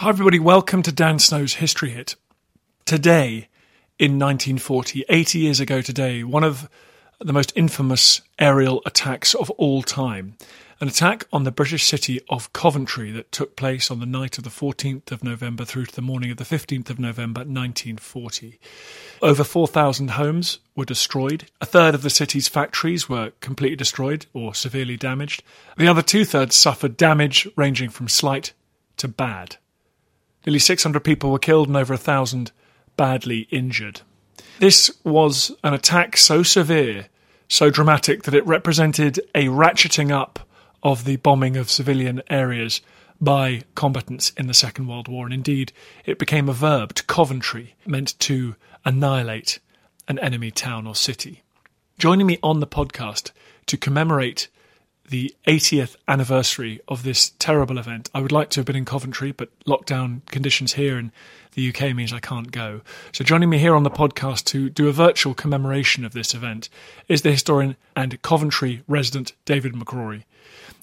Hi everybody, welcome to Dan Snow's History Hit. Today, in 1940, 80 years ago today, one of the most infamous aerial attacks of all time, an attack on the British city of Coventry that took place on the night of the 14th of November through to the morning of the 15th of November 1940. Over 4,000 homes were destroyed. A third of the city's factories were completely destroyed or severely damaged. The other two-thirds suffered damage ranging from slight to bad. Nearly 600 people were killed and over 1,000 badly injured. This was an attack so severe, so dramatic, that it represented a ratcheting up of the bombing of civilian areas by combatants in the Second World War. And indeed, it became a verb, to Coventry, meant to annihilate an enemy town or city. Joining me on the podcast to commemorate the 80th anniversary of this terrible event. I would like to have been in Coventry, but lockdown conditions here in the UK means I can't go. So joining me here on the podcast to do a virtual commemoration of this event is the historian and Coventry resident David McGrory.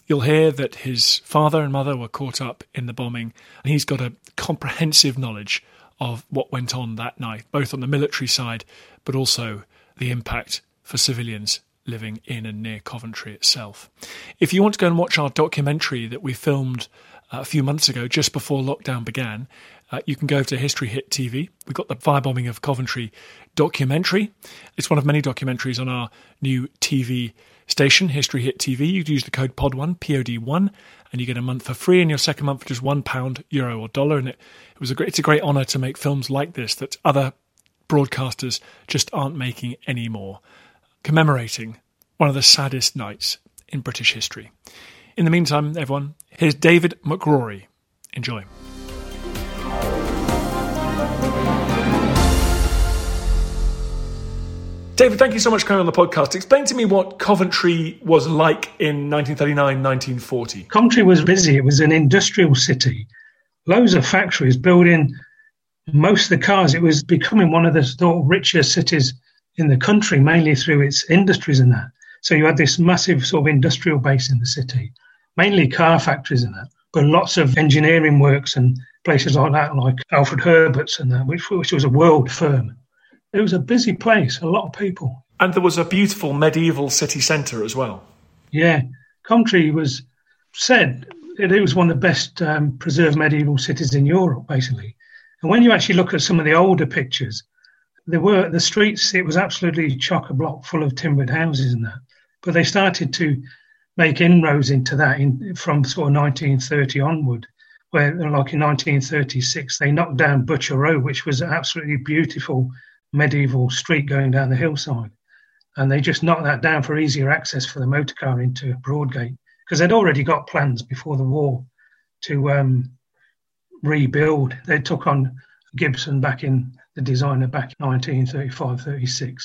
You'll hear that his father and mother were caught up in the bombing, and he's got a comprehensive knowledge of what went on that night, both on the military side, but also the impact for civilians living in and near Coventry itself. If you want to go and watch our documentary that we filmed a few months ago, just before lockdown began, you can go to History Hit TV. We've got the Firebombing of Coventry documentary. It's one of many documentaries on our new TV station, History Hit TV. You'd use the code POD1, P-O-D-1, and you get a month for free and your second month for just £1, euro or dollar. And it's a great honour to make films like this that other broadcasters just aren't making anymore, commemorating one of the saddest nights in British history. In the meantime, everyone, here's David McGrory. Enjoy. David, thank you so much for coming on the podcast. Explain to me what Coventry was like in 1939, 1940. Coventry was busy. It was an industrial city. Loads of factories building most of the cars. It was becoming one of the sort of richer cities in the country, mainly through its industries and that. So you had this massive sort of industrial base in the city, mainly car factories and that, but lots of engineering works and places like that, like Alfred Herbert's and that, which was a world firm. It was a busy place, a lot of people. And there was a beautiful medieval city centre as well. Yeah, Coventry was said, it was one of the best preserved medieval cities in Europe, basically. And when you actually look at some of the older pictures, there were the streets, it was absolutely chock-a-block full of timbered houses and that. But they started to make inroads into that from sort of 1930 onward, where like in 1936, they knocked down Butcher Road, which was an absolutely beautiful medieval street going down the hillside. And they just knocked that down for easier access for the motorcar into Broadgate, because they'd already got plans before the war to rebuild. They took on Gibson back in the designer back in 1935-36.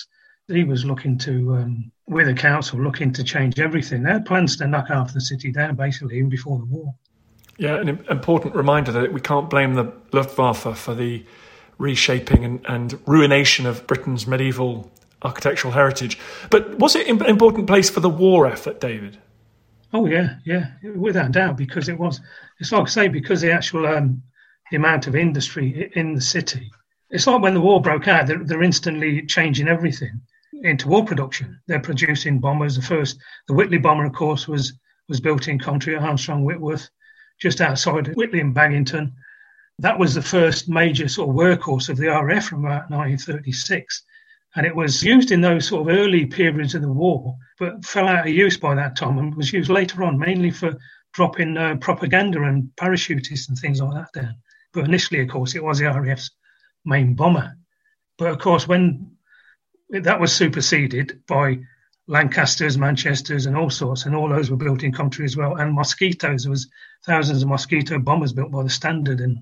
He was looking to, with the council, looking to change everything. They had plans to knock half the city down, basically, even before the war. Yeah, an important reminder that we can't blame the Luftwaffe for the reshaping and ruination of Britain's medieval architectural heritage. But was it an important place for the war effort, David? Oh, yeah, without doubt, because it was. It's like I say, because the actual the amount of industry in the city. It's like when the war broke out, they're instantly changing everything. into war production. They're producing bombers. The Whitley bomber, of course, was built in Coventry at Armstrong Whitworth, just outside Whitley in Baginton. That was the first major sort of workhorse of the RAF from about 1936. And it was used in those sort of early periods of the war, but fell out of use by that time and was used later on, mainly for dropping propaganda and parachutists and things like that down. But initially, of course, it was the RAF's main bomber. But of course, when that was superseded by Lancasters, Manchesters and all sorts, and all those were built in Coventry as well, and Mosquitoes. There was thousands of Mosquito bombers built by the Standard and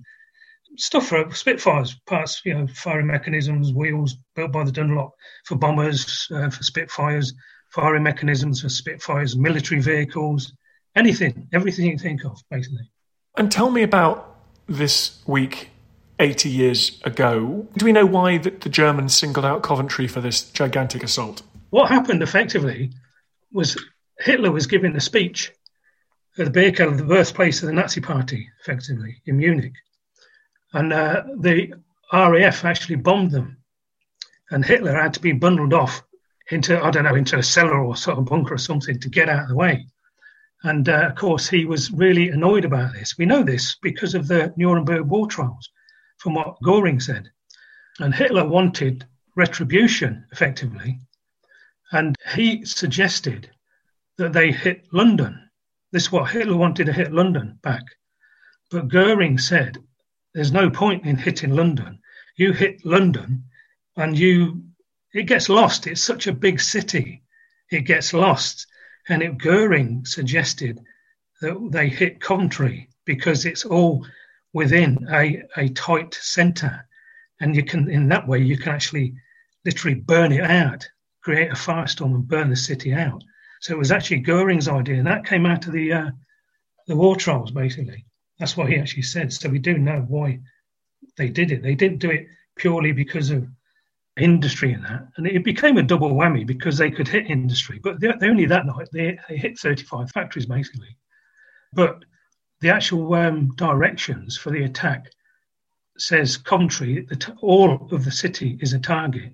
stuff for Spitfires, parts, firing mechanisms, wheels built by the Dunlop for bombers, for Spitfires, firing mechanisms for Spitfires, military vehicles, everything you think of, basically. And tell me about this week 80 years ago. Do we know why the Germans singled out Coventry for this gigantic assault? What happened effectively was Hitler was giving a speech at the Bürgerbräukeller, the birthplace of the Nazi Party, effectively, in Munich. And the RAF actually bombed them. And Hitler had to be bundled off into a cellar or sort of bunker or something to get out of the way. And, of course, he was really annoyed about this. We know this because of the Nuremberg War Trials, from what Göring said. And Hitler wanted retribution, effectively. And he suggested that they hit London. This is what Hitler wanted, to hit London back. But Göring said, there's no point in hitting London. You hit London and it gets lost. It's such a big city. It gets lost. And Göring suggested that they hit Coventry because it's all within a tight centre. And in that way, you can actually literally burn it out, create a firestorm and burn the city out. So it was actually Göring's idea. And that came out of the war trials, basically. That's what he actually said. So we do know why they did it. They didn't do it purely because of industry and that. And it became a double whammy because they could hit industry. But only that night, they hit 35 factories, basically. But the actual directions for the attack says Coventry, all of the city is a target.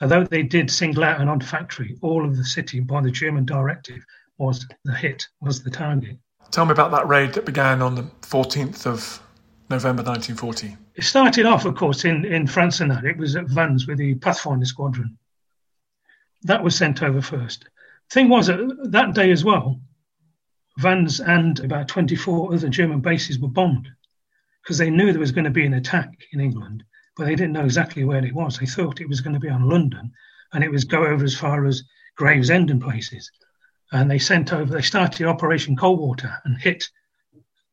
Although they did single out an odd factory, all of the city by the German directive was the target. Tell me about that raid that began on the 14th of November 1940. It started off, of course, in France and that. It was at Vannes with the Pathfinder Squadron. That was sent over first. Thing was, that day as well, Vannes and about 24 other German bases were bombed because they knew there was going to be an attack in England, but they didn't know exactly where it was. They thought it was going to be on London, and it was go over as far as Gravesend and places. And they started Operation Coldwater and hit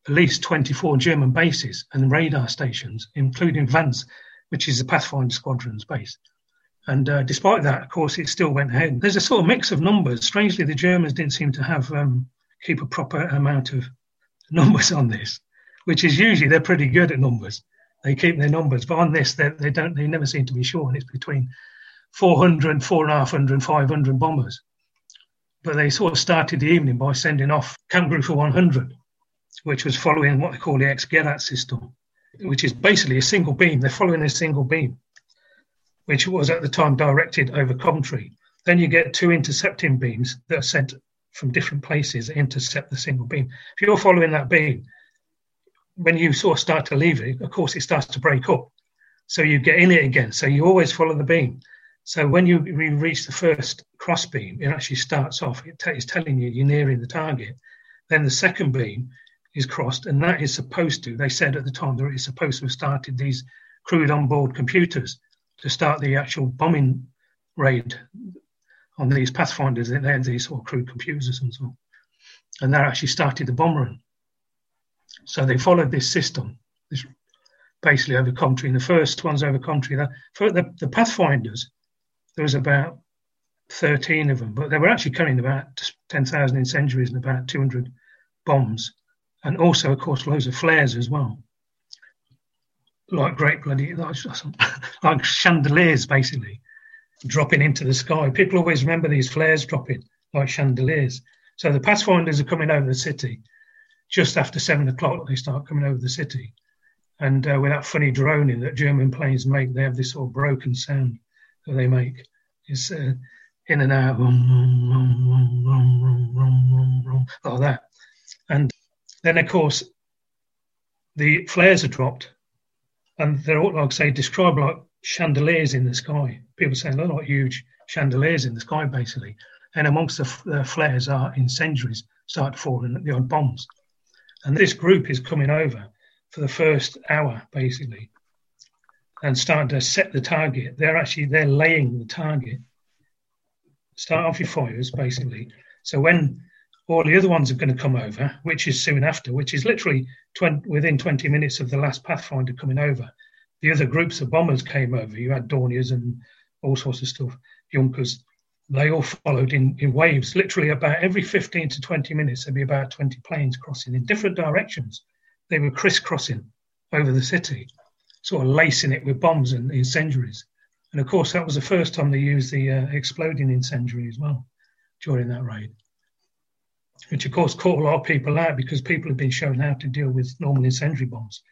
at least 24 German bases and radar stations, including Vannes, which is the Pathfinder Squadron's base. And despite that, of course, it still went ahead. There's a sort of mix of numbers. Strangely, the Germans didn't seem to keep a proper amount of numbers on this, which is usually they're pretty good at numbers. They keep their numbers, but on this, they never seem to be sure. And it's between 400, 4,500, 500 bombers. But they sort of started the evening by sending off Camp Group for 100, which was following what they call the X-Gerät system, which is basically a single beam. They're following a single beam, which was at the time directed over Coventry. Then you get two intercepting beams that are sent from different places that intercept the single beam. If you're following that beam, when you sort of start to leave it, of course, it starts to break up. So you get in it again. So you always follow the beam. So when you reach the first crossbeam, it actually starts off. It's telling you you're nearing the target. Then the second beam is crossed, and that is supposed to, they said at the time, that it's supposed to have started these crewed onboard computers to start the actual bombing raid on these Pathfinders. They had these sort of crewed computers of some sort. And that actually started the bomb run. So they followed this system, basically over Coventry. And the first ones over Coventry, the Pathfinders, there was about 13 of them, but they were actually carrying about 10,000 incendiaries and about 200 bombs. And also, of course, loads of flares as well. Like chandeliers, basically, dropping into the sky. People always remember these flares dropping like chandeliers. So the Pathfinders are coming over the city. Just after 7 o'clock, they start coming over the city. And with that funny droning that German planes make, they have this sort of broken sound that they make. It's in and out, like that. And then, of course, the flares are dropped, and they're all, like I say, described like chandeliers in the sky. People saying they're like huge chandeliers in the sky, basically. And amongst the flares are incendiaries start falling, the odd bombs. And this group is coming over for the first hour, basically, and starting to set the target. They're laying the target. Start off your fires, basically. So when all the other ones are going to come over, which is soon after, which is literally within 20 minutes of the last Pathfinder coming over, the other groups of bombers came over. You had Dorniers and all sorts of stuff, Junkers. They all followed in waves. Literally about every 15 to 20 minutes, there'd be about 20 planes crossing in different directions. They were crisscrossing over the city, sort of lacing it with bombs and incendiaries. And, of course, that was the first time they used the exploding incendiary as well during that raid, which, of course, caught a lot of people out because people had been shown how to deal with normal incendiary bombs,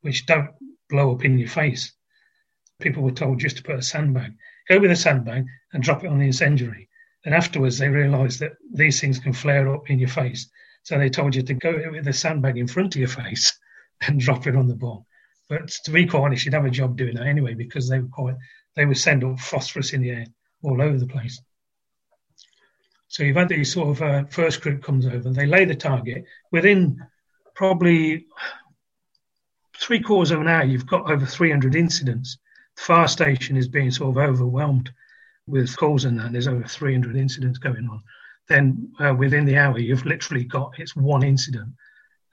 which don't blow up in your face. People were told just to put a sandbag. Go with a sandbag and drop it on the incendiary. And afterwards, they realised that these things can flare up in your face. So they told you to go with a sandbag in front of your face and drop it on the bomb. But to be quite honest, you'd have a job doing that anyway because they would send up phosphorus in the air all over the place. So you've had these sort of first group comes over. They lay the target. Within probably 3/4 of an hour, you've got over 300 incidents. The fire station is being sort of overwhelmed with calls and that. There's over 300 incidents going on. Then within the hour, you've literally got, it's one incident.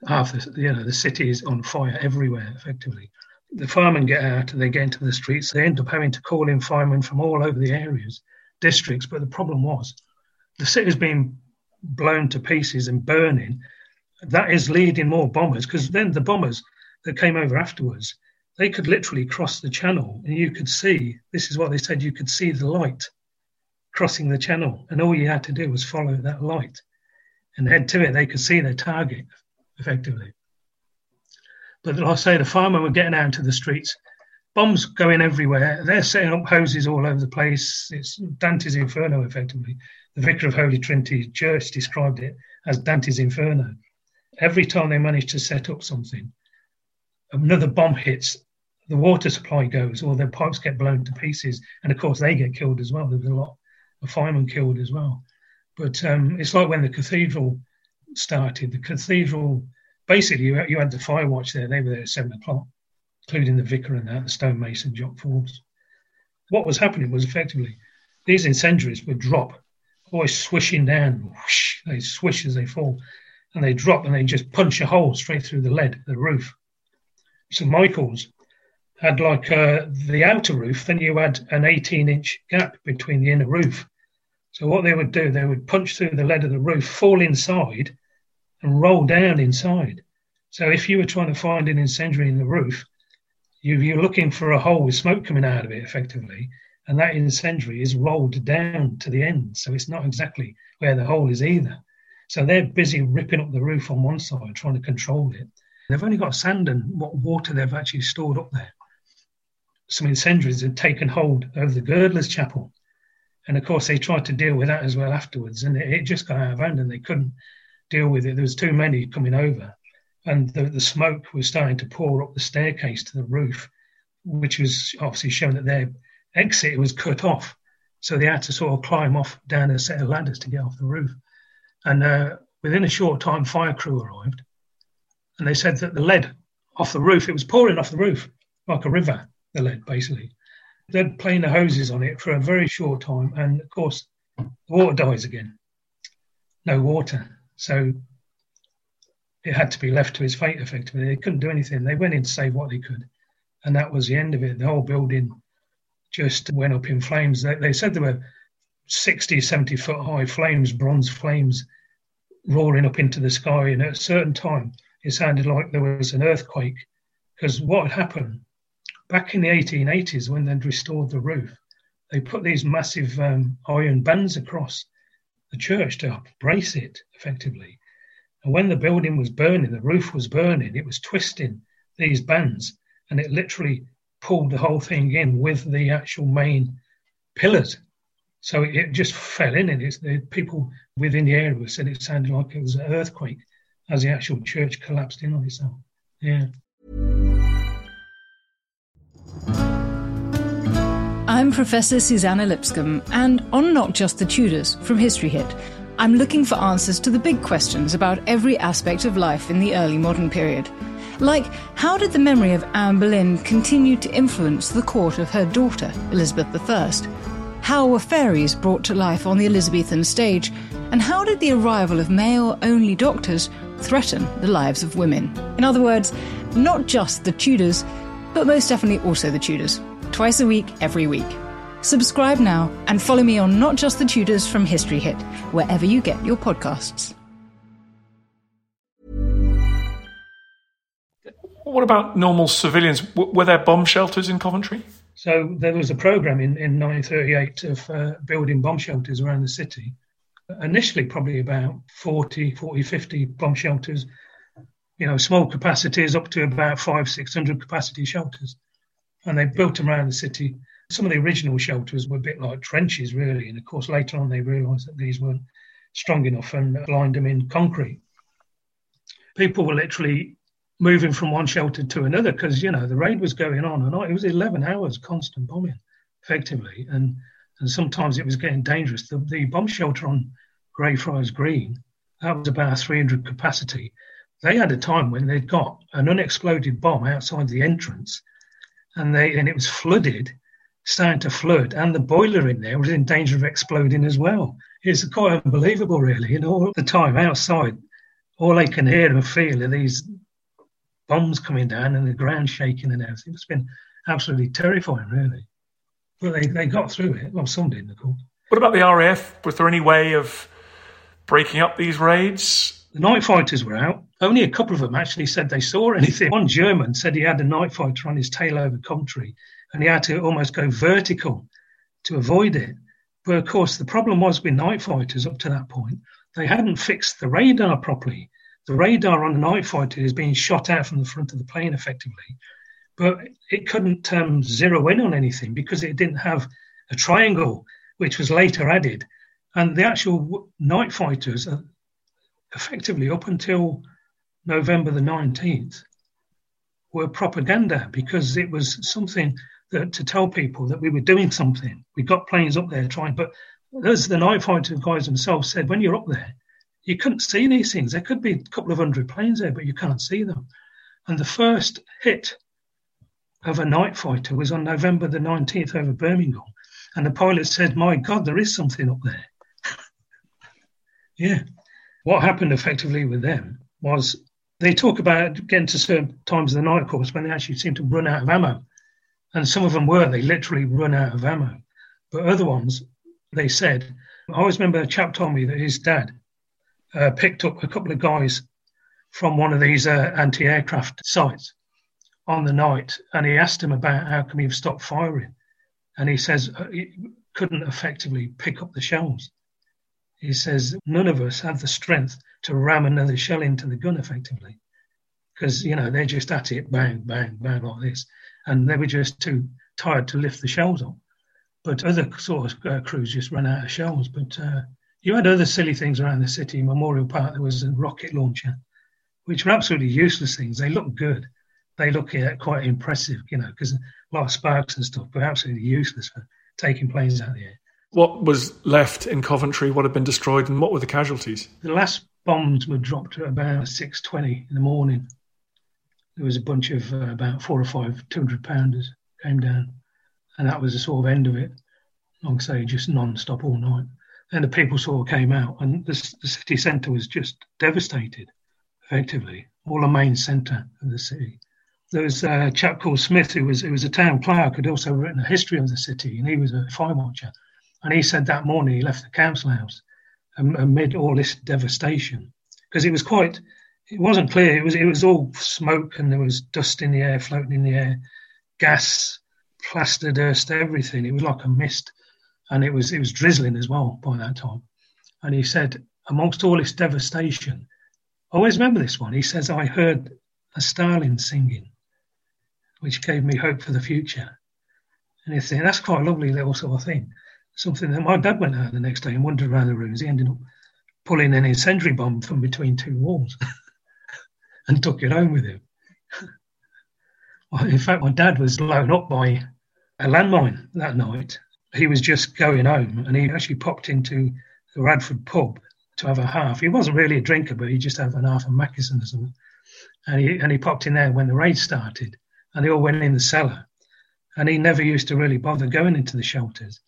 The city is on fire everywhere, effectively. The firemen get out and they get into the streets. They end up having to call in firemen from all over the areas, districts. But the problem was the city's being blown to pieces and burning. That is leading more bombers because then the bombers that came over afterwards, they could literally cross the channel and you could see, this is what they said, you could see the light crossing the channel and all you had to do was follow that light and head to it. They could see their target effectively. But like I say, the firemen were getting out into the streets, bombs going everywhere. They're setting up hoses all over the place. It's Dante's Inferno, effectively. The Vicar of Holy Trinity Church described it as Dante's Inferno. Every time they managed to set up something, another bomb hits, the water supply goes, or their pipes get blown to pieces. And, of course, they get killed as well. There was a lot of firemen killed as well. But it's like when the cathedral started. The cathedral, basically, you had the fire watch there. They were there at 7 o'clock, including the vicar and that, the stonemason, Jock Forbes. What was happening was, effectively, these incendiaries would drop, always swishing down. Whoosh, they swish as they fall. And they drop, and they just punch a hole straight through the lead, the roof. St. Michael's had like the outer roof, then you had an 18-inch gap between the inner roof. So what they would do, they would punch through the lead of the roof, fall inside and roll down inside. So if you were trying to find an incendiary in the roof, you're looking for a hole with smoke coming out of it effectively, and that incendiary is rolled down to the end. So it's not exactly where the hole is either. So they're busy ripping up the roof on one side, trying to control it. They've only got sand and what water they've actually stored up there. Some incendiaries had taken hold of the Girdler's Chapel. And, of course, they tried to deal with that as well afterwards. And it just got out of hand and they couldn't deal with it. There was too many coming over. And the smoke was starting to pour up the staircase to the roof, which was obviously showing that their exit was cut off. So they had to sort of climb off down a set of ladders to get off the roof. And within a short time, fire crew arrived. And they said that the lead off the roof, it was pouring off the roof like a river, the lead, basically. They'd plane the hoses on it for a very short time. And, of course, the water dies again. No water. So it had to be left to its fate, effectively. They couldn't do anything. They went in to save what they could. And that was the end of it. The whole building just went up in flames. They said there were 60, 70-foot-high flames, bronze flames, roaring up into the sky. And at a certain time, it sounded like there was an earthquake because what had happened back in the 1880s when they'd restored the roof, they put these massive iron bands across the church to brace it effectively. And when the building was burning, the roof was burning, it was twisting these bands and it literally pulled the whole thing in with the actual main pillars. So it just fell in, and the people within the area said it sounded like it was an earthquake as the actual church collapsed in on itself. Yeah. I'm Professor Susanna Lipscomb, and on Not Just the Tudors from History Hit, I'm looking for answers to the big questions about every aspect of life in the early modern period. Like, how did the memory of Anne Boleyn continue to influence the court of her daughter, Elizabeth I? How were fairies brought to life on the Elizabethan stage? And how did the arrival of male-only doctors threaten the lives of women? In other words, not just the Tudors, but most definitely also the Tudors. Twice a week, every week. Subscribe now and follow me on Not Just the Tudors from History Hit, wherever you get your podcasts. What about normal civilians? Were there bomb shelters in Coventry? So there was a programme in 1938 of building bomb shelters around the city. Initially, probably about 40, 50 bomb shelters, you know, small capacities up to about 500-600 capacity shelters. And they built them around the city. Some of the original shelters were a bit like trenches, really. And of course, later on, they realised that these weren't strong enough and lined them in concrete. People were literally moving from one shelter to another because, you know, the raid was going on and on. It was 11 hours constant bombing, effectively. And sometimes it was getting dangerous. The bomb shelter on Greyfriars Green, that was about 300 capacity. They had a time when they'd got an unexploded bomb outside the entrance, and it was flooded, starting to flood, and the boiler in there was in danger of exploding as well. It's quite unbelievable, really. And all the time outside, all they can hear and feel are these bombs coming down and the ground shaking and everything. It's been absolutely terrifying, really. But they got through it. Well, some didn't, of course. What about the RAF? Was there any way of breaking up these raids? The night fighters were out. Only a couple of them actually said they saw anything. One German said he had a night fighter on his tail over Coventry and he had to almost go vertical to avoid it. But of course, the problem was with night fighters up to that point, they hadn't fixed the radar properly. The radar on the night fighter is being shot out from the front of the plane effectively, but it couldn't zero in on anything because it didn't have a triangle, which was later added. And the actual night fighters are effectively up until November the 19th were propaganda because it was something that to tell people that we were doing something. We got planes up there trying, but as the night fighter guys themselves said, when you're up there, you couldn't see these things. There could be a couple of hundred planes there, but you can't see them. And the first hit of a night fighter was on November the 19th over Birmingham. And the pilot said, my God, there is something up there. Yeah. What happened effectively with them was they talk about getting to certain times of the night, of course, when they actually seem to run out of ammo. And some of them were, they literally run out of ammo. But other ones, they said, I always remember a chap told me that his dad picked up a couple of guys from one of these anti-aircraft sites on the night, and he asked him about how come you've stopped firing. And he says it couldn't effectively pick up the shells. He says none of us had the strength to ram another shell into the gun effectively because, you know, they're just at it, bang, bang, bang like this. And they were just too tired to lift the shells up. But other sort of crews just ran out of shells. But you had other silly things around the city. In Memorial Park, there was a rocket launcher, which were absolutely useless things. They look good. They look quite impressive, you know, because a lot of sparks and stuff, but absolutely useless for taking planes out of the air. What was left in Coventry? What had been destroyed and what were the casualties? The last bombs were dropped at about 6:20 in the morning. There was a bunch of about 4 or 5 200-pounders came down, and that was the sort of end of it. Like I say, just non-stop all night. And the people sort of came out, and the city centre was just devastated, effectively, all the main centre of the city. There was a chap called Smith, who was a town clerk, had also written a history of the city, and he was a fire watcher. And he said that morning he left the council house amid all this devastation, because it wasn't clear. It was all smoke, and there was dust in the air, floating in the air, gas, plaster, dust, everything. It was like a mist. And it was drizzling as well by that time. And he said, amongst all this devastation, I always remember this one. He says, I heard a starling singing, which gave me hope for the future. And you think, that's quite a lovely little sort of thing. something that my dad went out the next day and wandered around the rooms. He ended up pulling an incendiary bomb from between two walls and took it home with him. In fact, my dad was blown up by a landmine that night. He was just going home and he actually popped into the Radford pub to have a half. He wasn't really a drinker, but he just had an half of Mackeyson or something. And he popped in there when the raid started and they all went in the cellar. And he never used to really bother going into the shelters.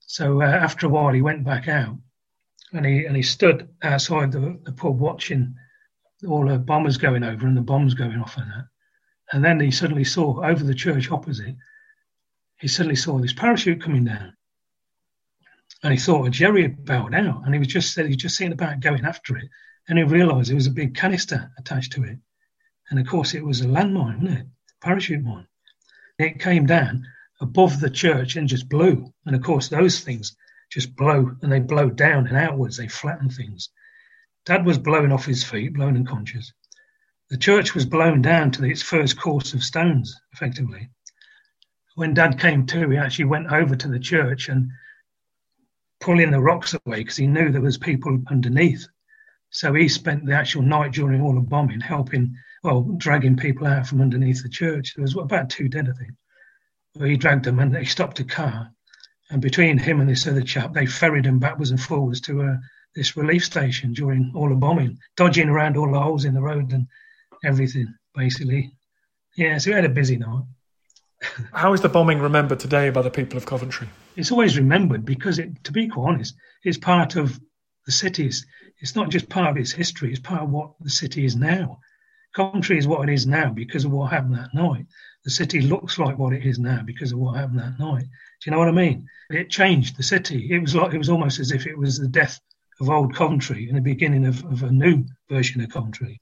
So after a while, he went back out and he stood outside the pub watching all the bombers going over and the bombs going off and that. And then he suddenly saw, over the church opposite, he suddenly saw this parachute coming down. And he thought a Jerry had bailed out. And he was just said he just seen about going after it. And he realised there was a big canister attached to it. And of course, it was a landmine, wasn't it? Parachute mine. It came down above the church and just blew. And of course, those things just blow and they blow down and outwards. They flatten things. Dad was blown off his feet, blown unconscious. The church was blown down to its first course of stones, effectively. When Dad came to, he actually went over to the church and pulling the rocks away because he knew there was people underneath. So he spent the actual night during all the bombing helping, dragging people out from underneath the church. There was about 2 dead, I think. But he dragged them and they stopped a car. And between him and this other chap, they ferried him backwards and forwards to this relief station during all the bombing, dodging around all the holes in the road and everything, basically. Yeah, so we had a busy night. How is the bombing remembered today by the people of Coventry? It's always remembered because, to be quite honest, it's part of the cities. It's not just part of its history, it's part of what the city is now. Coventry is what it is now because of what happened that night. The city looks like what it is now because of what happened that night. Do you know what I mean? It changed the city. It was almost as if it was the death of old Coventry and the beginning of a new version of Coventry.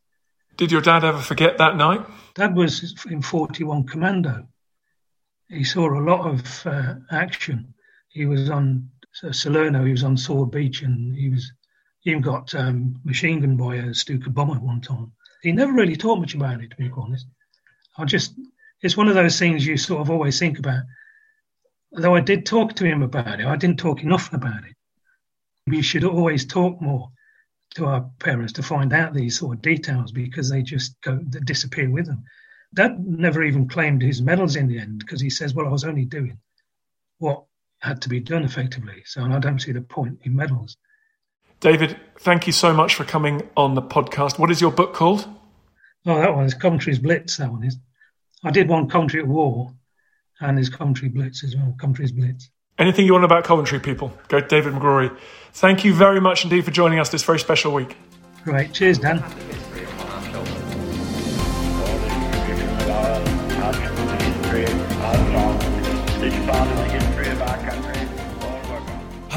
Did your dad ever forget that night? Dad was in 41 Commando. He saw a lot of action. He was on Salerno, he was on Sword Beach, and he even got machine gunned by a Stuka bomber one time. He never really talked much about it, to be honest. It's one of those things you sort of always think about. Though I did talk to him about it, I didn't talk enough about it. We should always talk more to our parents to find out these sort of details because they just disappear with them. Dad never even claimed his medals in the end because he says, well, I was only doing what had to be done effectively. So I don't see the point in medals. David, thank you so much for coming on the podcast. What is your book called? Oh, that one is Coventry's Blitz, that one is. I did one, Coventry at War, and there's Coventry Blitz as well, Coventry's Blitz. Anything you want about Coventry, people, go to David McGrory. Thank you very much indeed for joining us this very special week. Right, cheers, Dan. Hi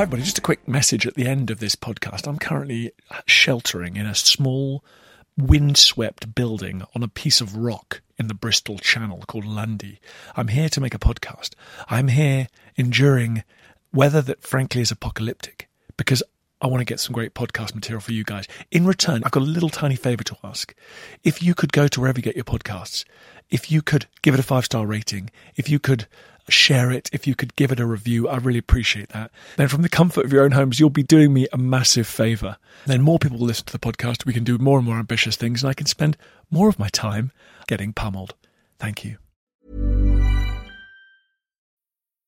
everybody, just a quick message at the end of this podcast. I'm currently sheltering in a small windswept building on a piece of rock in the Bristol Channel called Lundy. I'm here to make a podcast. I'm here enduring weather that frankly is apocalyptic because I want to get some great podcast material for you guys. In return, I've got a little tiny favour to ask. If you could go to wherever you get your podcasts, if you could give it a 5-star rating, if you could share it, if you could give it a review, I really appreciate that. Then from the comfort of your own homes, you'll be doing me a massive favour. Then more people will listen to the podcast, we can do more and more ambitious things, and I can spend more of my time getting pummeled. Thank you.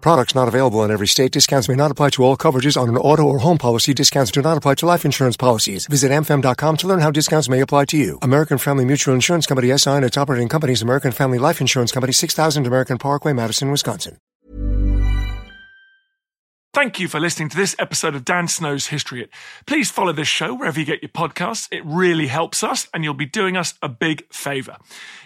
Products not available in every state. Discounts may not apply to all coverages on an auto or home policy. Discounts do not apply to life insurance policies. Visit amfam.com to learn how discounts may apply to you. American Family Mutual Insurance Company, SI, and its operating companies, American Family Life Insurance Company, 6000 American Parkway, Madison, Wisconsin. Thank you for listening to this episode of Dan Snow's History Hit. Please follow this show wherever you get your podcasts. It really helps us, and you'll be doing us a big favour.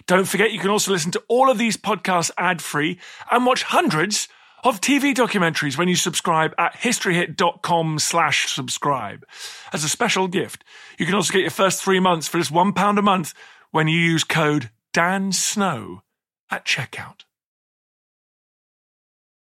Don't forget, you can also listen to all of these podcasts ad-free and watch hundreds of TV documentaries when you subscribe at historyhit.com/subscribe. As a special gift, you can also get your first 3 months for just £1 a month when you use code DANSNOW at checkout.